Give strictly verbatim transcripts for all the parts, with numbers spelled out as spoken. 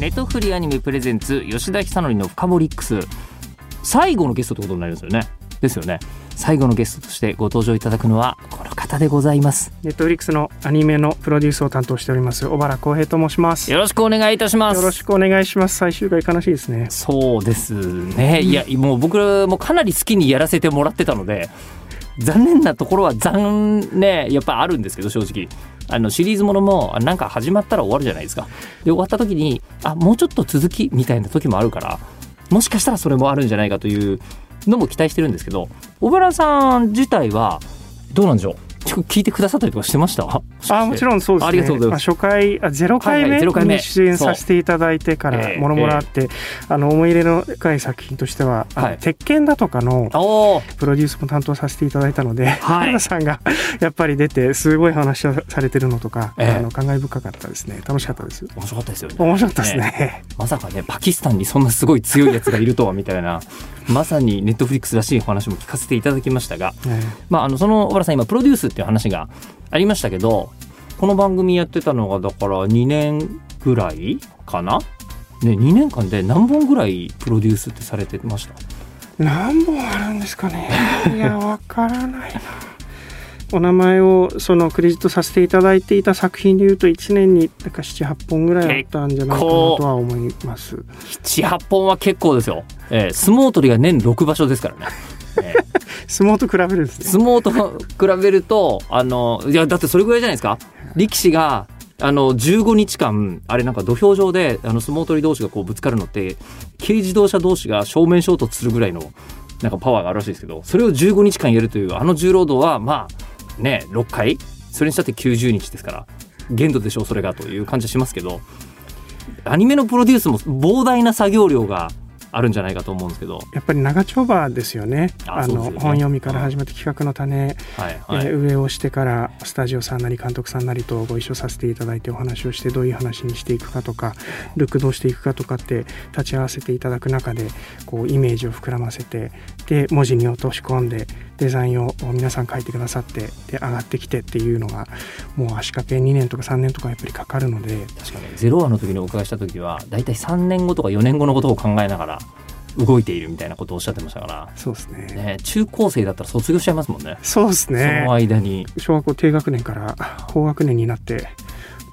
ネットフリアニメプレゼンツ吉田久典のFUKABOLIX、最後のゲストということになりますよね。ですよね。最後のゲストとしてご登場いただくのはこの方でございます。ネットフリックスのアニメのプロデュースを担当しております小原光平と申します。よろしくお願いいたします。よろしくお願いします。最終回悲しいですね。そうですね。いやもう僕もかなり好きにやらせてもらってたので、残念なところは残念やっぱりあるんですけど、正直あのシリーズものもなんか始まったら終わるじゃないですか。で終わった時にあもうちょっと続きみたいな時もあるから、もしかしたらそれもあるんじゃないかというのも期待してるんですけど、小原さん自体はどうなんでしょう。聞いてくださったりとかしてました？あもちろんそうですね。ありがとうございます。初回あゼロ回目に出演させていただいてからもろもろあって、えーえー、あの思い入れの深い作品としては、はい、鉄拳だとかのプロデュースも担当させていただいたので、はい、原さんがやっぱり出てすごい話をされてるのとか、えー、あの感慨深かったですね。楽しかったです。面白かったですよね。面白かったですね、えー、まさかねパキスタンにそんなすごい強いやつがいるとはみたいなまさにネットフリックスらしいお話も聞かせていただきましたが、えーまあ、あのその小原さん今プロデュースっていう話がありましたけど、この番組やってたのがだからにねんぐらいかな、ね、にねんかんで何本ぐらいプロデュースってされてました？何本あるんですかね。いやわからないなお名前をそのクレジットさせていただいていた作品でいうといちねんになんか ななはちほんぐらいあったんじゃないかなとは思います。 ななはちほんは結構ですよ、えー、相撲取りが年ろくばしょですからねえー、相撲と比べるんですね。相撲と比べるとあのいやだってそれぐらいじゃないですか。力士があのじゅうごにちかんあれなんか土俵上であの相撲取り同士がこうぶつかるのって軽自動車同士が正面衝突するぐらいのなんかパワーがあるらしいですけど、それをじゅうごにちかんやるというあの重労働はまあねろっかいそれにしたってきゅうじゅうにちですから限度でしょうそれがという感じはしますけど、アニメのプロデュースも膨大な作業量があるんじゃないかと思うんですけど、やっぱり長丁場ですよね。あの本読みから始まって企画の種、はいはいえー、上をしてからスタジオさんなり監督さんなりとご一緒させていただいてお話をして、どういう話にしていくかとかルックどうしていくかとかって立ち会わせていただく中でこうイメージを膨らませて、で文字に落とし込んでデザインを皆さん書いてくださって、で上がってきてっていうのがもう足掛けにねんとかさんねんとかやっぱりかかるので、確かにゼロ話の時にお伺いした時はだいたいさんねんごとかよねんごのことを考えながら動いているみたいなことをおっしゃってましたから。そうです ね, ね中高生だったら卒業しちゃいますもんね。そうですね。その間に小学校低学年から高学年になって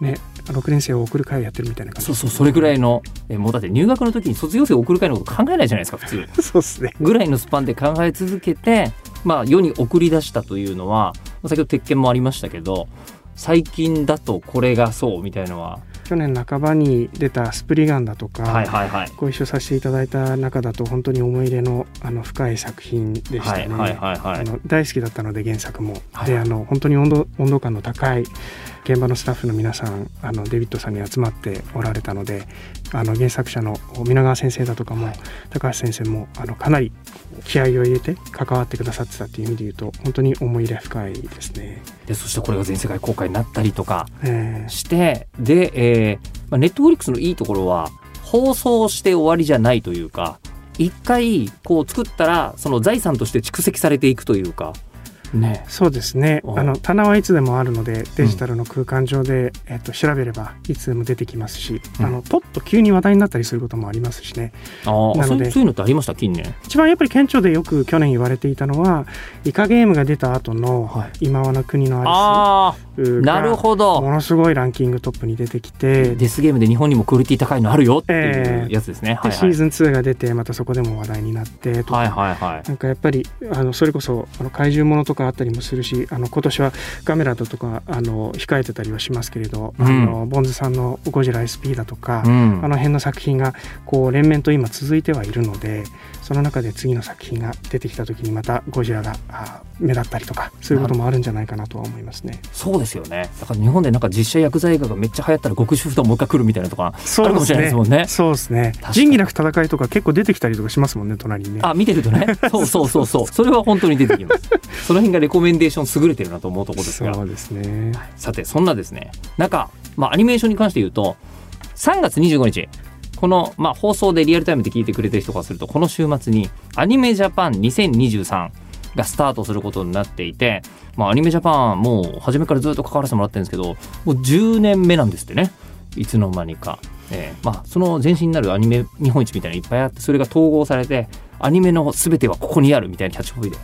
ねろくねん生を送る会をやってるみたいな感じ、ね、そうそうそれぐらいのえもうだって入学の時に卒業生を送る会のこと考えないじゃないですか普通そうですねぐらいのスパンで考え続けて、まあ、世に送り出したというのは先ほど鉄拳もありましたけど、最近だとこれがそうみたいなのは去年半ばに出たスプリガンだとか、はいはいはい、ご一緒させていただいた中だと本当に思い入れ の, あの深い作品でしたね、はいはいはいはい、あの大好きだったので原作も、はい、であの本当に温 度, 温度感の高い現場のスタッフの皆さんあのデビッドさんに集まっておられたので、あの原作者の皆川先生だとかも、はい、高橋先生もあのかなり気合を入れて関わってくださってたっていう意味でいうと本当に思い入れ深いですね。でそしてこれが全世界公開になったりとかして、えー、で、えーまあ、Netflixのいいところは放送して終わりじゃないというか、一回こう作ったらその財産として蓄積されていくというかね、そうですね。あの棚はいつでもあるのでデジタルの空間上で、うんえっと、調べればいつでも出てきますし、うん、あのポッと急に話題になったりすることもありますしね。あなのでそういうのってありました。近年一番やっぱり顕著でよく去年言われていたのはイカゲームが出た後の、はい、今はの国のアリスがなるほどものすごいランキングトップに出てきて、デスゲームで日本にもクオリティ高いのあるよっていうやつですね、えーはいはい、シーズンツーが出てまたそこでも話題になってとか、はいはいはい、なんかやっぱりあのそれこそあの怪獣ものとかかあったりもするし、あの今年はガメラだとかあの控えてたりはしますけれど、うん、あのボンズさんのゴジラ エスピー だとか、うん、あの辺の作品がこう連綿と今続いてはいるので、その中で次の作品が出てきた時にまたゴジラが目立ったりとか、そういうこともあるんじゃないかなとは思いますね。そうですよね。だから日本でなんか実写薬剤映画がめっちゃ流行ったら極主夫道もう一回来るみたいなとかあるかもしれないですもんね。そうですね。仁義なく戦いとか結構出てきたりとかしますもんね、隣にね。あ、見てるとね。そうそうそうそう。それは本当に出てきます。その辺がレコメンデーション優れてるなと思うところですが。そうですね。はい、さてそんなですね、なんか、まあ、アニメーションに関して言うとさんがつにじゅうごにちこの、まあ、放送でリアルタイムで聞いてくれてる人からするとこの週末にアニメジャパンにせんにじゅうさんがスタートすることになっていて、まあ、アニメジャパンもう初めからずっと関わらせてもらってるんですけど、もうじゅうねんめなんですってね、いつの間にか、えーまあ、その前身になるアニメ日本一みたいなのいっぱいあって、それが統合されてアニメの全てはここにあるみたいなキャッチコピーで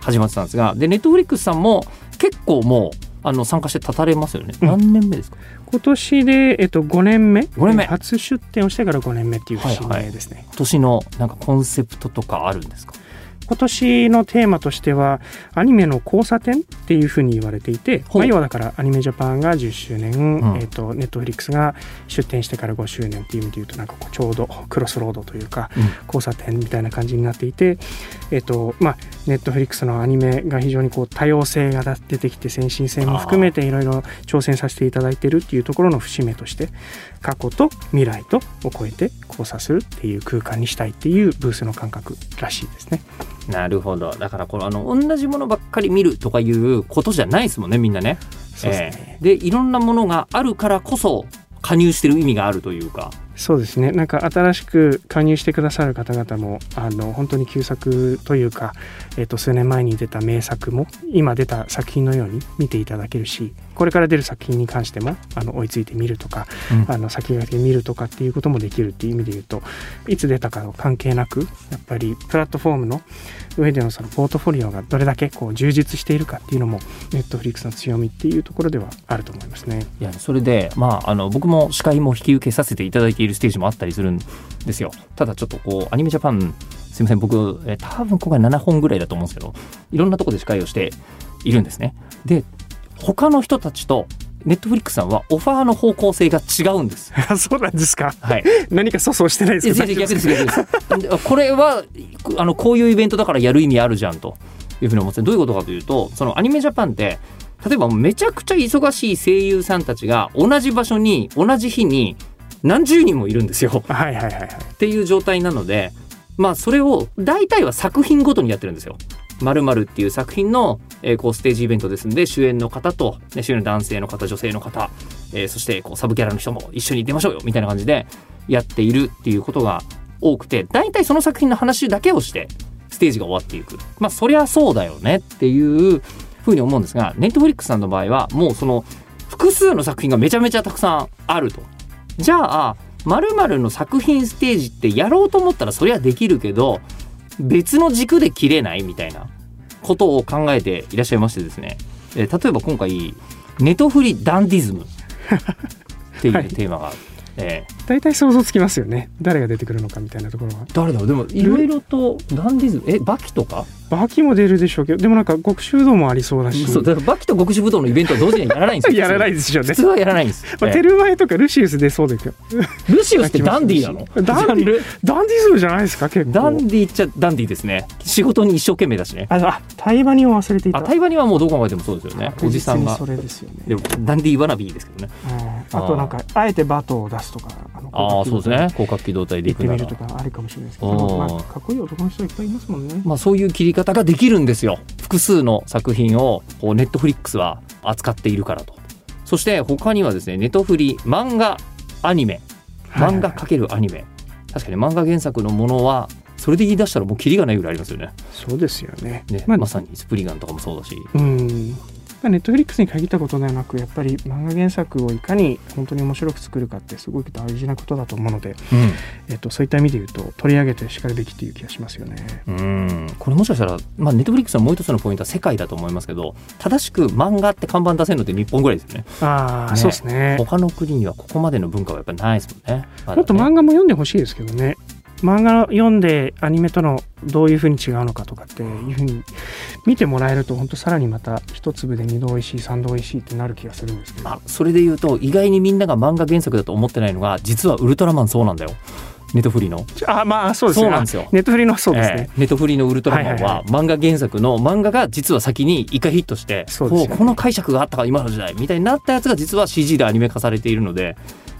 始まってたんですが、で Netflix さんも結構もうあの参加して立たれますよね。何年目ですか、うん、今年で、えっと、ごねんめ, ごねんめ初出展をしてからごねんめっていう節目ですね、はいはい、今年のなんかコンセプトとかあるんですか。今年のテーマとしてはアニメの交差点っていうふうに言われていて、まあ、要はだからアニメジャパンがじゅっしゅうねん、うん、えーと、ネットフリックスが出展してからごしゅうねんっていう意味でいうと、なんかこうちょうどクロスロードというか、うん、交差点みたいな感じになっていて、えーとまあ、ネットフリックスのアニメが非常にこう多様性が出てきて先進性も含めていろいろ挑戦させていただいているっていうところの節目として、過去と未来とを超えて交差するっていう空間にしたいっていうブースの感覚らしいですね。なるほど。だからこのあの同じものばっかり見るとかいうことじゃないですもんね、みんなね。そうですね、えー、でいろんなものがあるからこそ加入してる意味があるというか。そうですね。なんか新しく加入してくださる方々もあの本当に旧作というか、えー、と数年前に出た名作も今出た作品のように見ていただけるし、これから出る作品に関してもあの追いついて見るとか、うん、あの先駆け見るとかっていうこともできるっていう意味で言うと、いつ出たかの関係なくやっぱりプラットフォームの上でのそのポートフォリオがどれだけこう充実しているかっていうのもネットフリックスの強みっていうところではあると思いますね。いや、それで、まあ、あの僕も司会も引き受けさせていただいているステージもあったりするんですよ。ただちょっとこうアニメジャパン、すみません、僕え多分今回ななほんぐらいだと思うんですけど、いろんなところで司会をしているんですね。で他の人たちとネットフリックスさんはオファーの方向性が違うんです。そうなんですか。はい。何か粗相してないですか。逆です逆です。これはあのこういうイベントだからやる意味あるじゃんというふうに思って、どういうことかというと、そのアニメジャパンって例えばめちゃくちゃ忙しい声優さんたちが同じ場所に同じ日に何十人もいるんですよ。はいはいはいはい。っていう状態なので、まあそれを大体は作品ごとにやってるんですよ。〇〇っていう作品の、えー、こうステージイベントですので、主演の方と、ね、主演の男性の方女性の方、えー、そしてこうサブキャラの人も一緒に出ましょうよみたいな感じでやっているっていうことが多くて、大体その作品の話だけをしてステージが終わっていく。まあそりゃそうだよねっていうふうに思うんですが、Netflixさんの場合はもうその複数の作品がめちゃめちゃたくさんあると。じゃあ〇〇の作品ステージってやろうと思ったらそりゃできるけど別の軸で切れないみたいなことを考えていらっしゃいましてですね、えー、例えば今回ネトフリダンディズムっていうテーマがあって、、はいえー、だいたい想像つきますよね、誰が出てくるのかみたいなところは。誰だろう。でもいろいろとダンディズム、えバキとかバキも出るでしょうけど、でもなんか極主夫道もありそうだし、そうだからバキと極主夫道のイベントは同時にやらないんですよ。やらないですよね、普通はやらないんです、まあ、テルマエとかルシウス出そうですよ。ルシウスってダンディーなの？ダンディダンディズムじゃないですか。結構ダンディっちゃダンディですね。仕事に一生懸命だしね。ああ、タイバニを忘れていた。あ、タイバニはもうどう考えてもそうですよね。おじさんがそれですよね。でもダンディーワナビーですけどね。あとなんか あ, あえてバトを出すとか、あのあーそうですね、広角機動隊で行くなら行ってみるとかあるかもしれないですけど、まあ、かっこいい男の人いっぱいいますもんね。まあそういう切り方ができるんですよ。複数の作品をネットフリックスは扱っているからと。そして他にはですね、ネトフリ漫画アニメ、漫画×アニメ、はいはいはい、確かに漫画原作のものはそれで言い出したらもうキリがないぐらいありますよね。そうですよね。ね、まあ、まさにスプリガンとかもそうだし、うん、ネットフリックスに限ったことではなく、やっぱり漫画原作をいかに本当に面白く作るかってすごく大事なことだと思うので、うん、えっと、そういった意味で言うと取り上げてしかるべきという気がしますよね。うん、これもしかしたら、まあ、ネットフリックスのもう一つのポイントは世界だと思いますけど、正しく漫画って看板出せるのって日本ぐらいですよね。ああ、ね、そうですね。他の国にはここまでの文化はやっぱりないですもんね。まだね。もっと漫画も読んでほしいですけどね。漫画読んでアニメとのどういう風に違うのかとかっていう風に見てもらえると、本当さらにまた一粒で二度おいしい三度おいしいってなる気がするんですけど、まあ、それでいうと意外にみんなが漫画原作だと思ってないのが、実はウルトラマンそうなんだよ。ネットフリのあ、まあそうですね、そうなんですよ、ネットフリのそうですね、えー、ネットフリのウルトラマンは、はいはいはい、漫画原作の漫画が実は先に一回ヒットして、ね、この解釈があったから今の時代みたいになったやつが実は シージー でアニメ化されているので、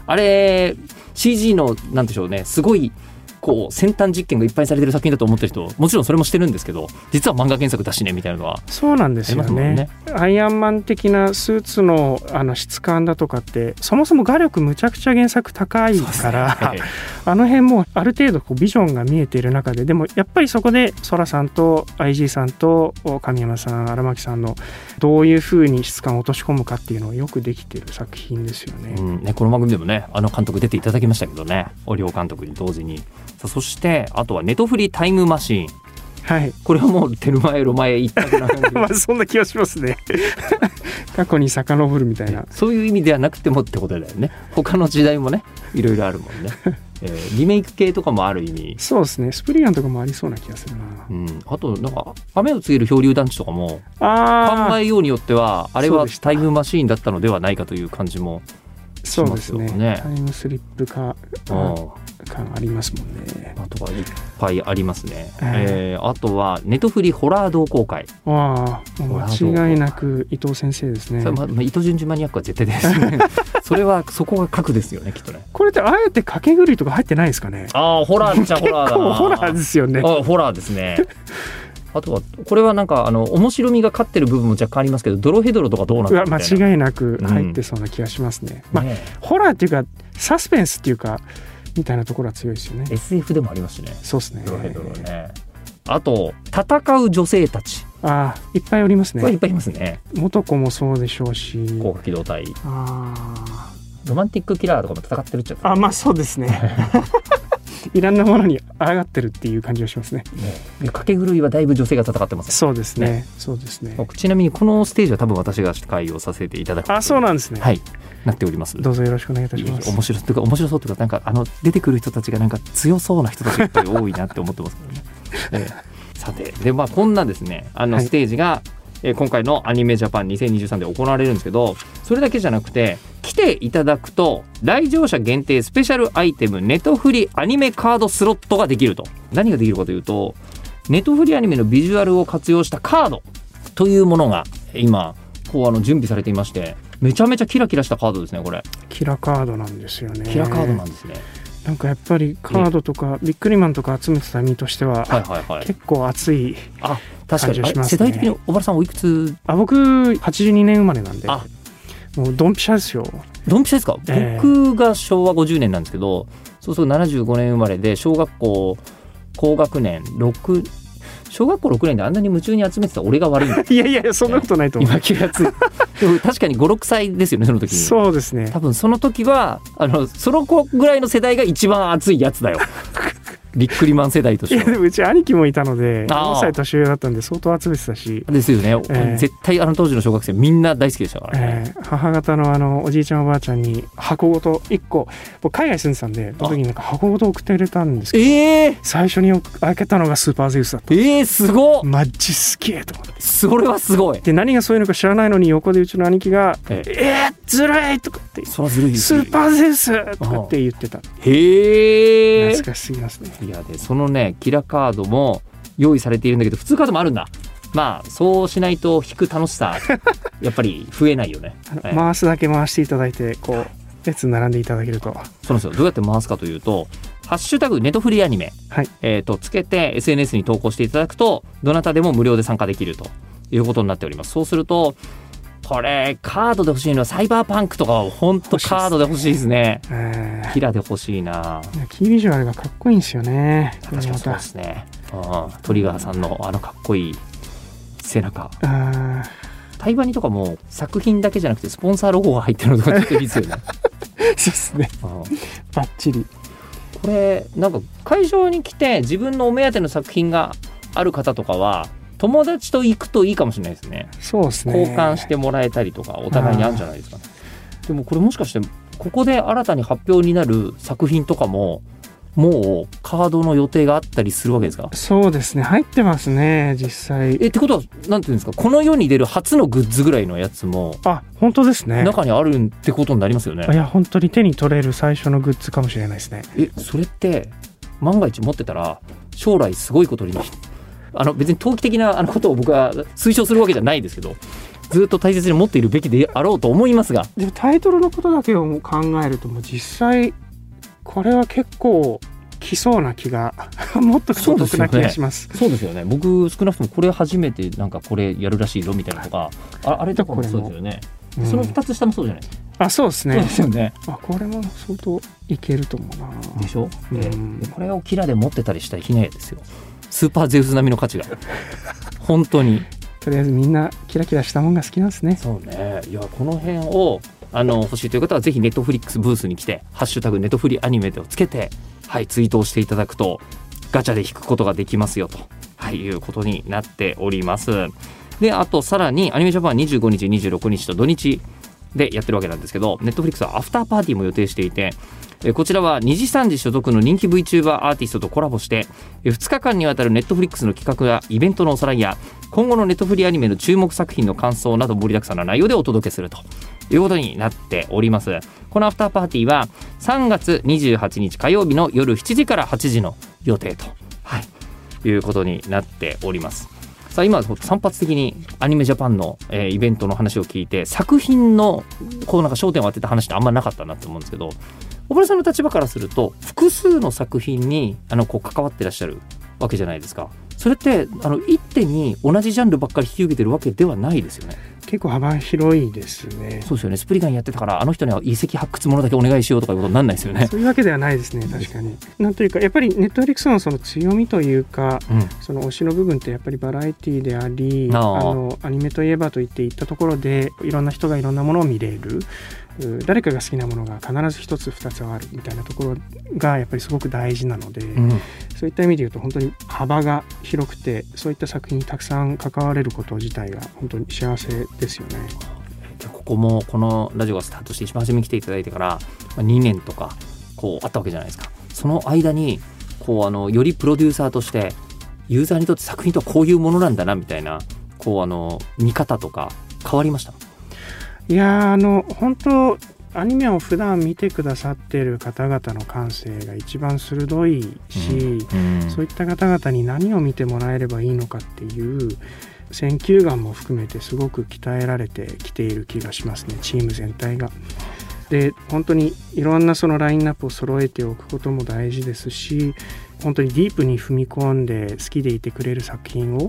あれ シージー のなんでしょうね、すごいこう先端実験がいっぱいされてる作品だと思ってる人、もちろんそれもしてるんですけど、実は漫画原作だしねみたいなのは、そうなんですよ ね, ねアイアンマン的なスーツ の, あの質感だとかって、そもそも画力むちゃくちゃ原作高いから、ね、あの辺もある程度こうビジョンが見えている中で、でもやっぱりそこでソラさんと アイジー さんと神山さん荒牧さんのどういう風に質感を落とし込むかっていうのをよくできている作品ですよ ね,、うん、ねこの番組でもね、あの監督出ていただきましたけどね、お両監督に同時に。そしてあとはネトフリタイムマシーン、はい、これはもうテルマエロマエ一択な感じまあそんな気がしますね過去に遡るみたいな、そういう意味ではなくてもってことだよね。他の時代もねいろいろあるもんねえー、リメイク系とかもある意味、そうですね、スプリガンとかもありそうな気がするな、うん、あとなんか雨を告げる漂流団地とかも、あ考えようによってはあれはタイムマシーンだったのではないかという感じもしますよね。そうですね、タイムスリップか感ありますもんね。あとはいっぱいありますね、えーえー、あとはネトフリホラー同好会、あ間違いなく伊藤先生ですね、まま、伊藤淳二マニアックは絶対ですねそれはそこが核ですよねきっとね。これってあえて掛け狂いとか入ってないですかね。あホラーっちゃホラーだな、結構ホラーですよね。あホラーですねあとはこれはなんかあの面白みが勝ってる部分も若干ありますけど、ドロヘドロとかどうなんだみたいな、間違いなく入ってそうな気がしますね、うんまあ、ねホラーっていうかサスペンスっていうかみたいなところは強いですよね。 エスエフ でもありますしね。そうですね、ドロヘドロね。あと戦う女性たち、あいっぱいおりますね。これいっぱいいますね。元子もそうでしょうし、攻撃機動隊、あロマンティックキラーとかも戦ってるっちゃう、あまあそうですねいろんなものに抗ってるっていう感じがしますね。掛け狂いはだいぶ女性が戦ってますね。そうです ね, ね, そうですね。ちなみにこのステージは多分私が司会をさせていただく、あそうなんですね、はいなっております。どうぞよろしくお願いいたします。面白いというか面白そうという か, なんかあの出てくる人たちがなんか強そうな人たちがいっぱい多いなって思ってますからね、えー、さてで、まあ、こんなですねあのステージが、はいえー、今回のアニメジャパンにせんにじゅうさんで行われるんですけど、それだけじゃなくて来ていただくと来場者限定スペシャルアイテムネトフリアニメカードスロットができると。何ができるかというと、ネトフリアニメのビジュアルを活用したカードというものが今こうあの準備されていまして、めちゃめちゃキラキラしたカードですね。これキラカードなんですよね。キラカードなんですね。なんかやっぱりカードとか、ね、ビックリマンとか集めてた身としては、はいはいはい、結構熱い感じがしますね。世代的に小原さんおいくつ？あ僕はちじゅうにねん生まれなんで、あもうドンピシャですよ。ドンピシャですか、えー、僕が昭和ごじゅうねんなんですけど、そうそうななじゅうごねん生まれで、小学校高学年ろく小学校ろくねんであんなに夢中に集めてた俺が悪いんだいやいやそんなことないと思う、ね、今気がついでも確かにごろくさいですよねその時に。そうですね、多分その時はあのその子ぐらいの世代が一番熱いやつだよビックリマン世代としては。いやでもうち兄貴もいたのでよんさい年上だったんで相当集めてたしですよね、えー、絶対あの当時の小学生みんな大好きでしたからね、えー、母方 の, あのおじいちゃんおばあちゃんに箱ごといっこ、僕海外住んでたんでその時になんか箱ごと送ってくれたんですけど、えー、最初に開けたのがスーパーゼウスだった。えーすごっ、マッチすげえと思って、それはすごいで何がそういうのか知らないのに横でうちの兄貴がえー、えー、ずるいとかってそらずるいスーパーゼウスとかって言ってた。へえ懐かしすぎますね。いやでそのねキラカードも用意されているんだけど、普通カードもあるんだ。まあそうしないと引く楽しさやっぱり増えないよねあの、えー、回すだけ回していただいてこう列並んでいただけると。そうなんですよ。どうやって回すかというとハッシュタグネトフリアニメ、はいえー、とつけて エスエヌエス に投稿していただくとどなたでも無料で参加できるということになっております。そうするとこれカードで欲しいのはサイバーパンクとかは本当カードで欲しいですね。キラで欲しいな。キービジュアルがかっこいいんですよね。確かにそうですね、うん、トリガーさんのあのかっこいい背中、あタイバニとかも作品だけじゃなくてスポンサーロゴが入ってるのとかちょっといいですよねそうですね、うん、バッチリ。これなんか会場に来て自分のお目当ての作品がある方とかは友達と行くといいかもしれないですね。そうですね、交換してもらえたりとかお互いにあるんじゃないですかね。でもこれもしかしてここで新たに発表になる作品とかももうカードの予定があったりするわけですか？そうですね、入ってますね実際。えってことはなんていうんですか、この世に出る初のグッズぐらいのやつも、あ本当ですね、中にあるってことになりますよね。いや本当に手に取れる最初のグッズかもしれないですね。えそれって万が一持ってたら将来すごいことに、あの別に投機的なあのことを僕は推奨するわけじゃないですけど、ずっと大切に持っているべきであろうと思いますが、でもタイトルのことだけを考えるともう実際これは結構来そうな気がもっとお得な気がします。そうですよ ね, すよね僕少なくともこれ初めてなんかこれやるらしいぞみたいなとか あ, あれとかもそうですよね、うん、そのふたつ下もそうじゃないですか。あそうですね、そうですよね、まあ、これも相当いけると思うなでしょ、うん、えー、これをキラで持ってたりしたらひねえですよ、スーパーゼウス並みの価値が本当にとりあえずみんなキラキラしたもんが好きなんですね。そうね、いやこの辺をあの欲しいという方はぜひネットフリックスブースに来てハッシュタグネットフリアニメをつけて、はい、ツイートをしていただくとガチャで引くことができますよと、はい、いうことになっております。であとさらにアニメジャパンにじゅうごにちにじゅうろくにちと土日でやってるわけなんですけど、ネットフリックスはアフターパーティーも予定していて、こちらはにじさんじ所属の人気 VTuber アーティストとコラボしてふつかかんにわたるネットフリックスの企画やイベントのおさらいや今後のネットフリアニメの注目作品の感想など盛りだくさんな内容でお届けするということになっております。このアフターパーティーはさんがつにじゅうはちにち火曜日の夜しちじからはちじの予定と、はい、いうことになっております。さあ今散発的にアニメジャパンの、えー、イベントの話を聞いて作品のこうなんか焦点を当てた話ってあんまなかったなと思うんですけど、小倉さんの立場からすると複数の作品にあのこう関わってらっしゃるわけじゃないですか。それってあの一手に同じジャンルばっかり引き受けてるわけではないですよね。結構幅広いですね。そうですよね、スプリガンやってたからあの人には遺跡発掘ものだけお願いしようとかいうことにならないですよね。そういうわけではないですね。確かになんというかやっぱりネットフリックスのその強みというか、うん、その推しの部分ってやっぱりバラエティであり、ああのアニメといえばといっていったところでいろんな人がいろんなものを見れる、誰かが好きなものが必ず一つ二つあるみたいなところがやっぱりすごく大事なので、うん、そういった意味で言うと本当に幅が広くてそういった作品にたくさん関われること自体が本当に幸せですよね。ここもこのラジオがスタートして一番初めに来ていただいてからにねんとかこうあったわけじゃないですか。その間にこうあのよりプロデューサーとしてユーザーにとって作品とはこういうものなんだなみたいなこうあの見方とか変わりました？いやあの本当アニメを普段見てくださっている方々の感性が一番鋭いし、うんうん、そういった方々に何を見てもらえればいいのかっていう選球眼も含めてすごく鍛えられてきている気がしますね、チーム全体が。で本当にいろんなそのラインナップを揃えておくことも大事ですし、本当にディープに踏み込んで好きでいてくれる作品を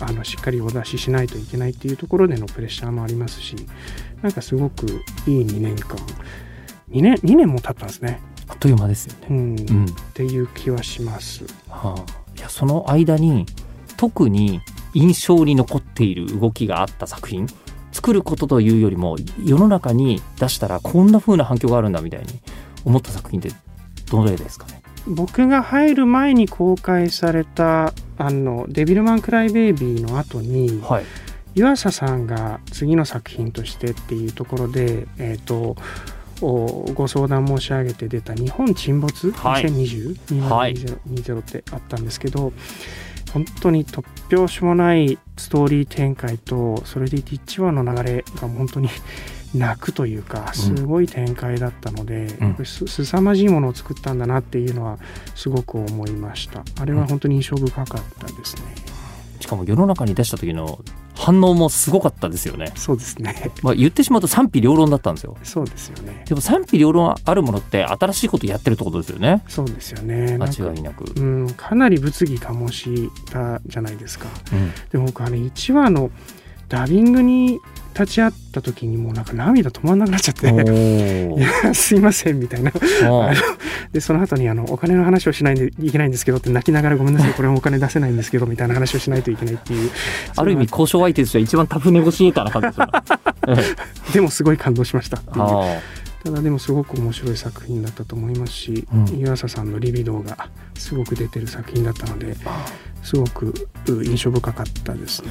あのしっかりお出ししないといけないっていうところでのプレッシャーもありますし、なんかすごくいいにねんかんにねん、にねんも経ったんですね。あっという間ですよね、うんうん、っていう気はします、はあ、いやその間に特に印象に残っている動きがあった作品作ることというよりも世の中に出したらこんな風な反響があるんだみたいに思った作品ってどれですかね。僕が入る前に公開されたあのデビルマンクライベイビーの後に、はい、湯浅さんが次の作品としてっていうところで、えーと、ご相談申し上げて出た日本沈没にせんにじゅう、はい、にせんにじゅうってあったんですけど、はい本当に突拍子もないストーリー展開とそれでいちわの流れが本当に泣くというかすごい展開だったので、うん、す, すさまじいものを作ったんだなっていうのはすごく思いました。あれは本当に印象深かったですね、うん、しかも世の中に出した時の反応もすごかったですよね。そうですね、まあ、言ってしまうと賛否両論だったんですよ。そうですよね。でも賛否両論あるものって新しいことやってるってことですよね。そうですよね、間違いなく、うん、かなり物議かもしたじゃないですか、うん、でも僕あのいちわのダビングに立ち会った時にもうなんか涙止まんなくなっちゃっていやすいませんみたいなでその後にあのお金の話をしないといけないんですけどって泣きながらごめんなさいこれはお金出せないんですけどみたいな話をしないといけないっていうある意味交渉相手としては一番タフネゴシエーターな感じですでもすごい感動しましたっていう。ただでもすごく面白い作品だったと思いますし、うん、湯浅さんのリビドーがすごく出てる作品だったのですごく印象深かったですね。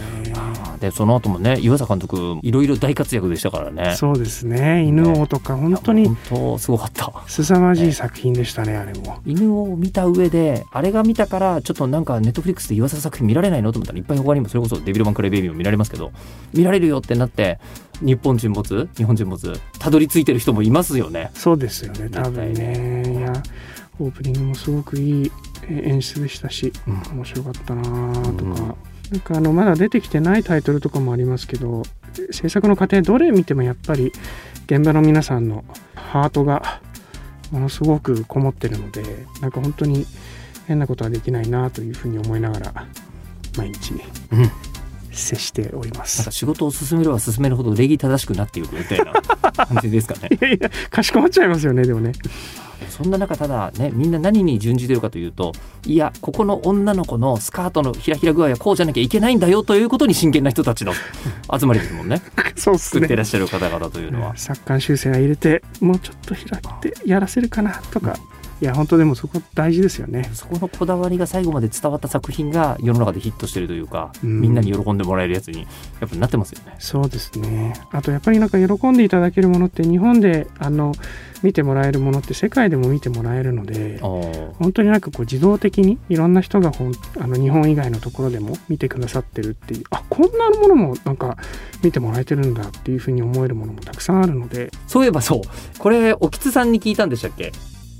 でその後もね湯浅監督いろいろ大活躍でしたからね。そうですね、犬王とか本当にすごかった凄まじい作品でしたね。あれも犬王を見た上であれが見たからちょっとなんかNetflixで湯浅作品見られないのと思ったらいっぱい他にもそれこそデビルマンクレイベイビーも見られますけど見られるよってなって日本沈没日本沈没たどり着いてる人もいますよね。そうですよね多分ね。いやオープニングもすごくいい演出でしたし、うん、面白かったなとか、うん、なんかあのまだ出てきてないタイトルとかもありますけど制作の過程どれ見てもやっぱり現場の皆さんのハートがものすごくこもってるのでなんか本当に変なことはできないなというふうに思いながら毎日、うん接しております。なんか仕事を進めれば進めるほど礼儀正しくなっていくみたいな感じですかね。いやいやかしこまっちゃいますよね。でもねそんな中ただねみんな何に準じてるかというといやここの女の子のスカートのひらひら具合はこうじゃなきゃいけないんだよということに真剣な人たちの集まりですもんね。そうっすね、作ってらっしゃる方々というのは、うん、作家修正は入れてもうちょっと開いてやらせるかなとか、うんいや本当でもそこ大事ですよね。そこのこだわりが最後まで伝わった作品が世の中でヒットしてるというか、うん、みんなに喜んでもらえるやつにやっぱなってますよね。そうですね。あとやっぱりなんか喜んでいただけるものって日本であの見てもらえるものって世界でも見てもらえるので本当になんかこう自動的にいろんな人がほんあの日本以外のところでも見てくださってるっていうあこんなものもなんか見てもらえてるんだっていうふうに思えるものもたくさんあるので。そういえばそうこれおきつさんに聞いたんでしたっけ。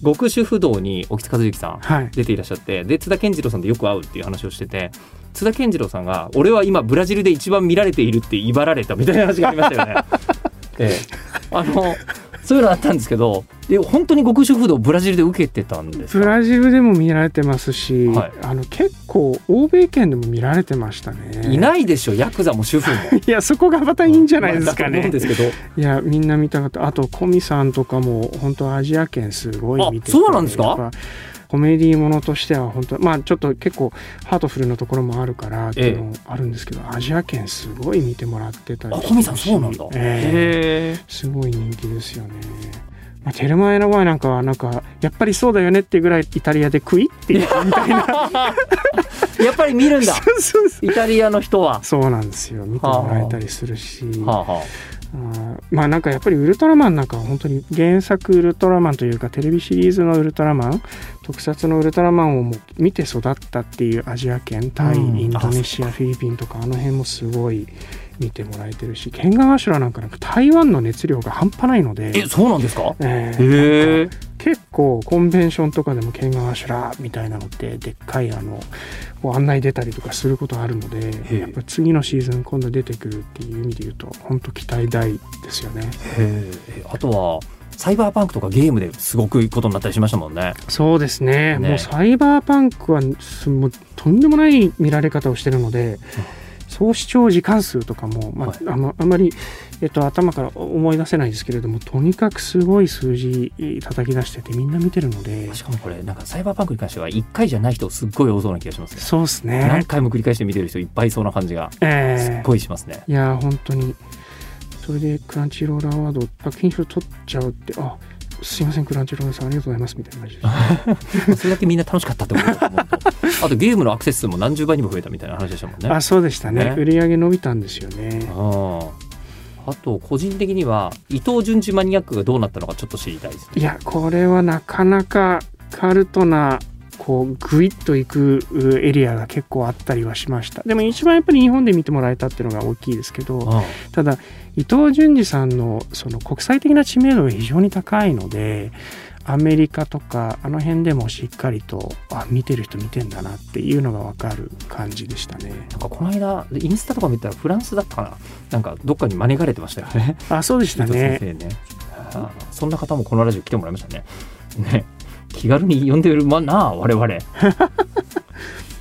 極主不動に沖津和之さん出ていらっしゃって、はい、で津田健次郎さんとよく会うっていう話をしてて津田健次郎さんが俺は今ブラジルで一番見られているって威張られたみたいな話がありましたよね、ええ、あのそういうのあったんですけどで本当に極主不動ブラジルで受けてたんですか。ブラジルでも見られてますし、はい、あの結構欧米圏でも見られてましたね。いないでしょヤクザも主婦もいやそこがまたいいんじゃないですかね、うんまあ、だと思うんですけどいやみんな見たかった。あとコミさんとかも本当アジア圏すごい見てて。あそうなんですか。コメディーものとしては本当、まあ、ちょっと結構ハートフルなところもあるからっていうのもあるんですけど、ええ、アジア圏すごい見てもらってたりして。あ、小見さんそうなんだ、えー、すごい人気ですよね、まあ、テルマエの場合なんかはなんかやっぱりそうだよねっていうぐらいイタリアでクイっていうみたいなやっぱり見るんだイタリアの人はそうなんですよ見てもらえたりするし、はあはあはああまあなんかやっぱりウルトラマンなんかは本当に原作ウルトラマンというかテレビシリーズのウルトラマン特撮のウルトラマンをも見て育ったっていうアジア圏タイ、うん、インドネシアフィリピンとかあの辺もすごい見てもらえてるしケンガワシュラなんかなんか台湾の熱量が半端ないので。えそうなんですか、えー、へー結構コンベンションとかでもケンガワシュラみたいなのってでっかいあの案内出たりとかすることあるのでやっぱ次のシーズン今度出てくるっていう意味で言うと本当期待大ですよね。へえあとはサイバーパンクとかゲームですごくいいことになったりしましたもんね。そうです ね, ねもうサイバーパンクはもうとんでもない見られ方をしてるので、うん総視聴時間数とかも、まあ、あの、あまり、えっと、頭から思い出せないですけれどもとにかくすごい数字叩き出しててみんな見てるので。しかもこれなんかサイバーパンクに関してはいっかいじゃない人すっごい多そうな気がしますね。そうですね何回も繰り返して見てる人いっぱいいそうな感じが、えー、すっごいしますね。いや本当にそれでクランチロールアワード作品賞取っちゃうってあすいませんクランチロールさんありがとうございますみたいな感じでそれだけみんな楽しかったってことだと思うとあとゲームのアクセス数も何十倍にも増えたみたいな話でしたもんね。あそうでした ね, ね売り上げ伸びたんですよね。 あ, あと個人的には伊藤潤二マニアックがどうなったのかちょっと知りたいですね。いやこれはなかなかカルトなこうグイッといくエリアが結構あったりはしました。でも一番やっぱり日本で見てもらえたっていうのが大きいですけどああただ伊藤潤二さん の, その国際的な知名度が非常に高いのでアメリカとかあの辺でもしっかりとあ見てる人見てんだなっていうのが分かる感じでしたね。なんかこの間インスタとか見たらフランスだったかななんかどっかに招かれてましたよね。あそうでした ね, 先生ねああそんな方もこのラジオ来てもらいましたね。ね気軽に呼んでるまあなあ我々い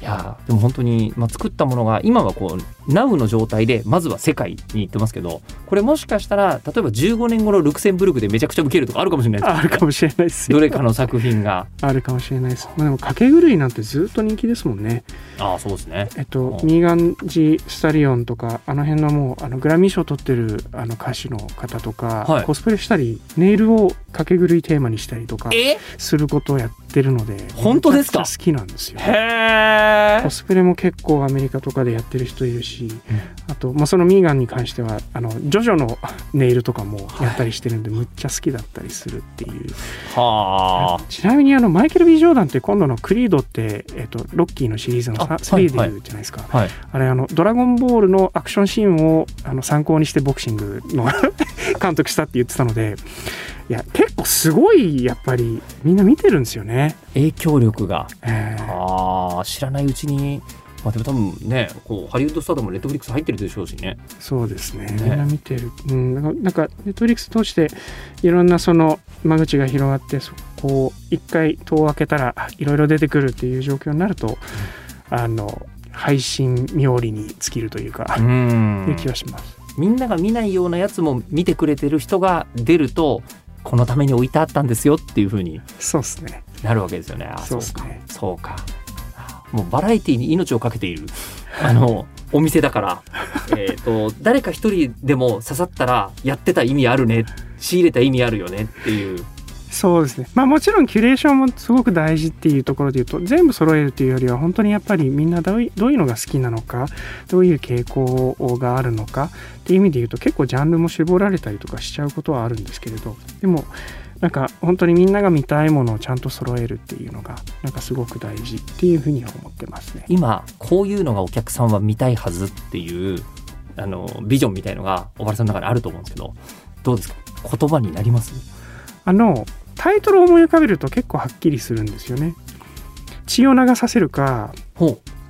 やでも本当に、まあ、作ったものが今はこうナウの状態でまずは世界に行ってますけど、これもしかしたら例えばじゅうごねんごのルクセンブルクでめちゃくちゃウケるとかあるかもしれないです、ね、あるかもしれないですよ。どれかの作品があるかもしれないです。まあ、でも賭け狂いなんてずっと人気ですもんね。ああそうですね。えっと、うん、ミーガンジ・スタリオンとかあの辺のもうあのグラミー賞を取ってるあの歌手の方とか、はい、コスプレしたりネイルを賭け狂いテーマにしたりとかすることをやってるので。本当ですか？めちゃくちゃ好きなんですよ。へー。コスプレも結構アメリカとかでやってる人いるし、あと、まあ、そのミーガンに関してはあのジョジョのネイルとかもやったりしてるんで、はい、むっちゃ好きだったりするっていう。はあ。ちなみにあのマイケル・ビー・ジョーダンって今度のクリードって、えっと、ロッキーのシリーズのスリーでいうじゃないですか、はいはい、あれあのドラゴンボールのアクションシーンをあの参考にしてボクシングの監督したって言ってたので、いや結構すごいやっぱりみんな見てるんですよね、影響力が、えー、ああ知らないうちに。まあ、でも多分ねこうハリウッドスターでもネットフリックス入ってるでしょうしね。そうですね、みんな見てる、うん、なんかネットフリックス通していろんなその間口が広がって、そこを一回戸を開けたらいろいろ出てくるっていう状況になると、うん、あの配信冥利に尽きるというか、うんいう気がします。みんなが見ないようなやつも見てくれてる人が出ると、このために置いてあったんですよっていう風になるわけですよね。そうですね。あ、そうか、そうか。もうバラエティに命をかけているあのお店だからえと誰か一人でも刺さったらやってた意味あるね、仕入れた意味あるよねっていう。そうですね、まあ、もちろんキュレーションもすごく大事っていうところでいうと、全部揃えるというよりは本当にやっぱりみんなどういうのが好きなのか、どういう傾向があるのかっていう意味でいうと、結構ジャンルも絞られたりとかしちゃうことはあるんですけれど、でもなんか本当にみんなが見たいものをちゃんと揃えるっていうのがなんかすごく大事っていうふうには思ってますね。今こういうのがお客さんは見たいはずっていうあのビジョンみたいのが小原さんの中にあると思うんですけど、どうですか、言葉になります？あのタイトルを思い浮かべると結構はっきりするんですよね。血を流させるか、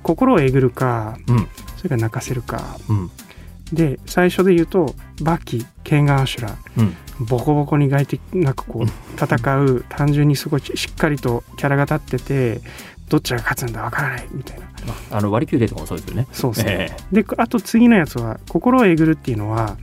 心をえぐるか、うん、それから泣かせるか、うん、で最初で言うとバキ、ケンガンアシュラ、うんボコボコに外敵なくこう戦う、単純にすごいしっかりとキャラが立ってて、どっちが勝つんだわからないみたいな、あの割り切れとかもそうですよね。そうですね、えー、であと次のやつは心をえぐるっていうのは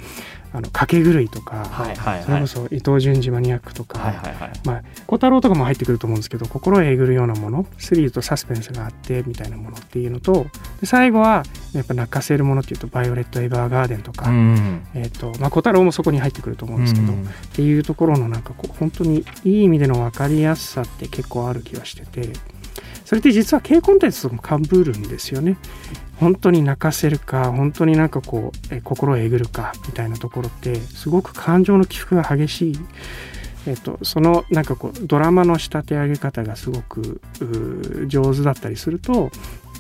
あの賭け狂いとか、はいはいはい、それこそ伊藤潤二マニアックとか、はいはいはい、まあ、小太郎とかも入ってくると思うんですけど、心をえぐるようなもの、スリルとサスペンスがあってみたいなものっていうのと、で最後はやっぱ泣かせるものっていうとバイオレット・エヴァーガーデンとか、うんえーとまあ、小太郎もそこに入ってくると思うんですけど、うん、っていうところのなんかこう本当にいい意味での分かりやすさって結構ある気がしてて、それって実は軽コンテンツともかぶるんですよね。本当に泣かせるか、本当になんかこうえ心をえぐるかみたいなところってすごく感情の起伏が激しい、えっと、そのなんかこうドラマの仕立て上げ方がすごく上手だったりすると、やっ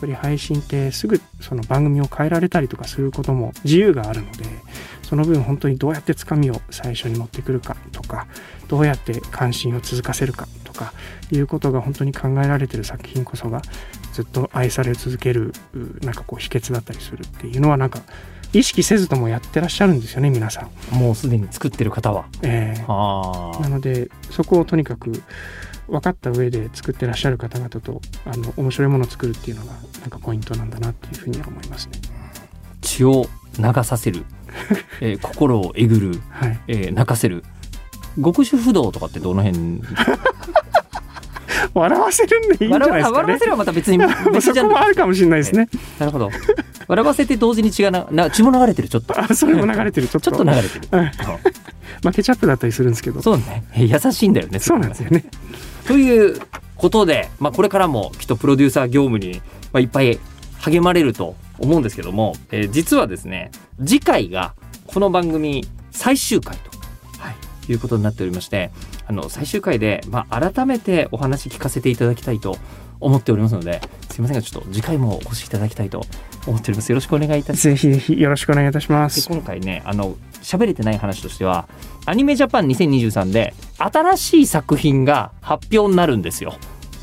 ぱり配信ってすぐその番組を変えられたりとかすることも自由があるので、その分本当にどうやってつかみを最初に持ってくるかとか、どうやって関心を続かせるかとかいうことが本当に考えられている作品こそがずっと愛され続けるなんかこう秘訣だったりするっていうのは、なんか意識せずともやってらっしゃるんですよね、皆さんもうすでに作ってる方は、えー、あなのでそこをとにかく分かった上で作ってらっしゃる方々とあの面白いものを作るっていうのがなんかポイントなんだなっていうふうには思いますね。血を流させるえー、心をえぐる、はいえー、泣かせる。極主不動とかってどの辺笑わせるんでいいんじゃないですかね。 笑, 笑わせればまた別に別そこもあるかもしれないですね、えー、なるほど。笑わせて同時に血がなな血も流れてる、ちょっとあそれも流れてるちょっ と, ちょっと流れてる、はい、まあ、ケチャップだったりするんですけど、そうね、優しいんだよね。そうなんですよね。ということで、まあ、これからもきっとプロデューサー業務にいっぱい励まれると思うんですけども、えー、実はですね、次回がこの番組最終回と、はい、いうことになっておりまして、あの最終回で、まあ、改めてお話聞かせていただきたいと思っておりますので、すいませんがちょっと次回もお越しいただきたいと思っております。よろしくお願いいたします。ぜひぜひよろしくお願いいたします。で今回ね、あの喋れてない話としては、アニメジャパンにせんにじゅうさんで新しい作品が発表になるんですよ。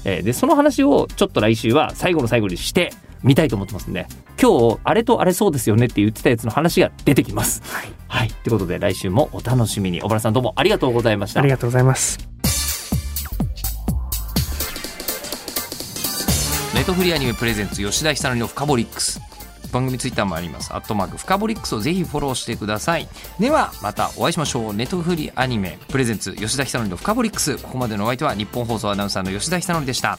えー、でその話をちょっと来週は最後の最後にして見たいと思ってますんで、今日あれとあれそうですよねって言ってたやつの話が出てきます。はい。はい。ということで来週もお楽しみに。小原さんどうもありがとうございました。ありがとうございます。ネットフリーアニメプレゼンツ吉田久典のフカボリックス。番組ツイッターもあります。アットマークフカボリックスをぜひフォローしてください。ではまたお会いしましょう。ネトフリアニメプレゼンツ吉田久典のフカボリックス、ここまでのお相手は日本放送アナウンサーの吉田久典でした。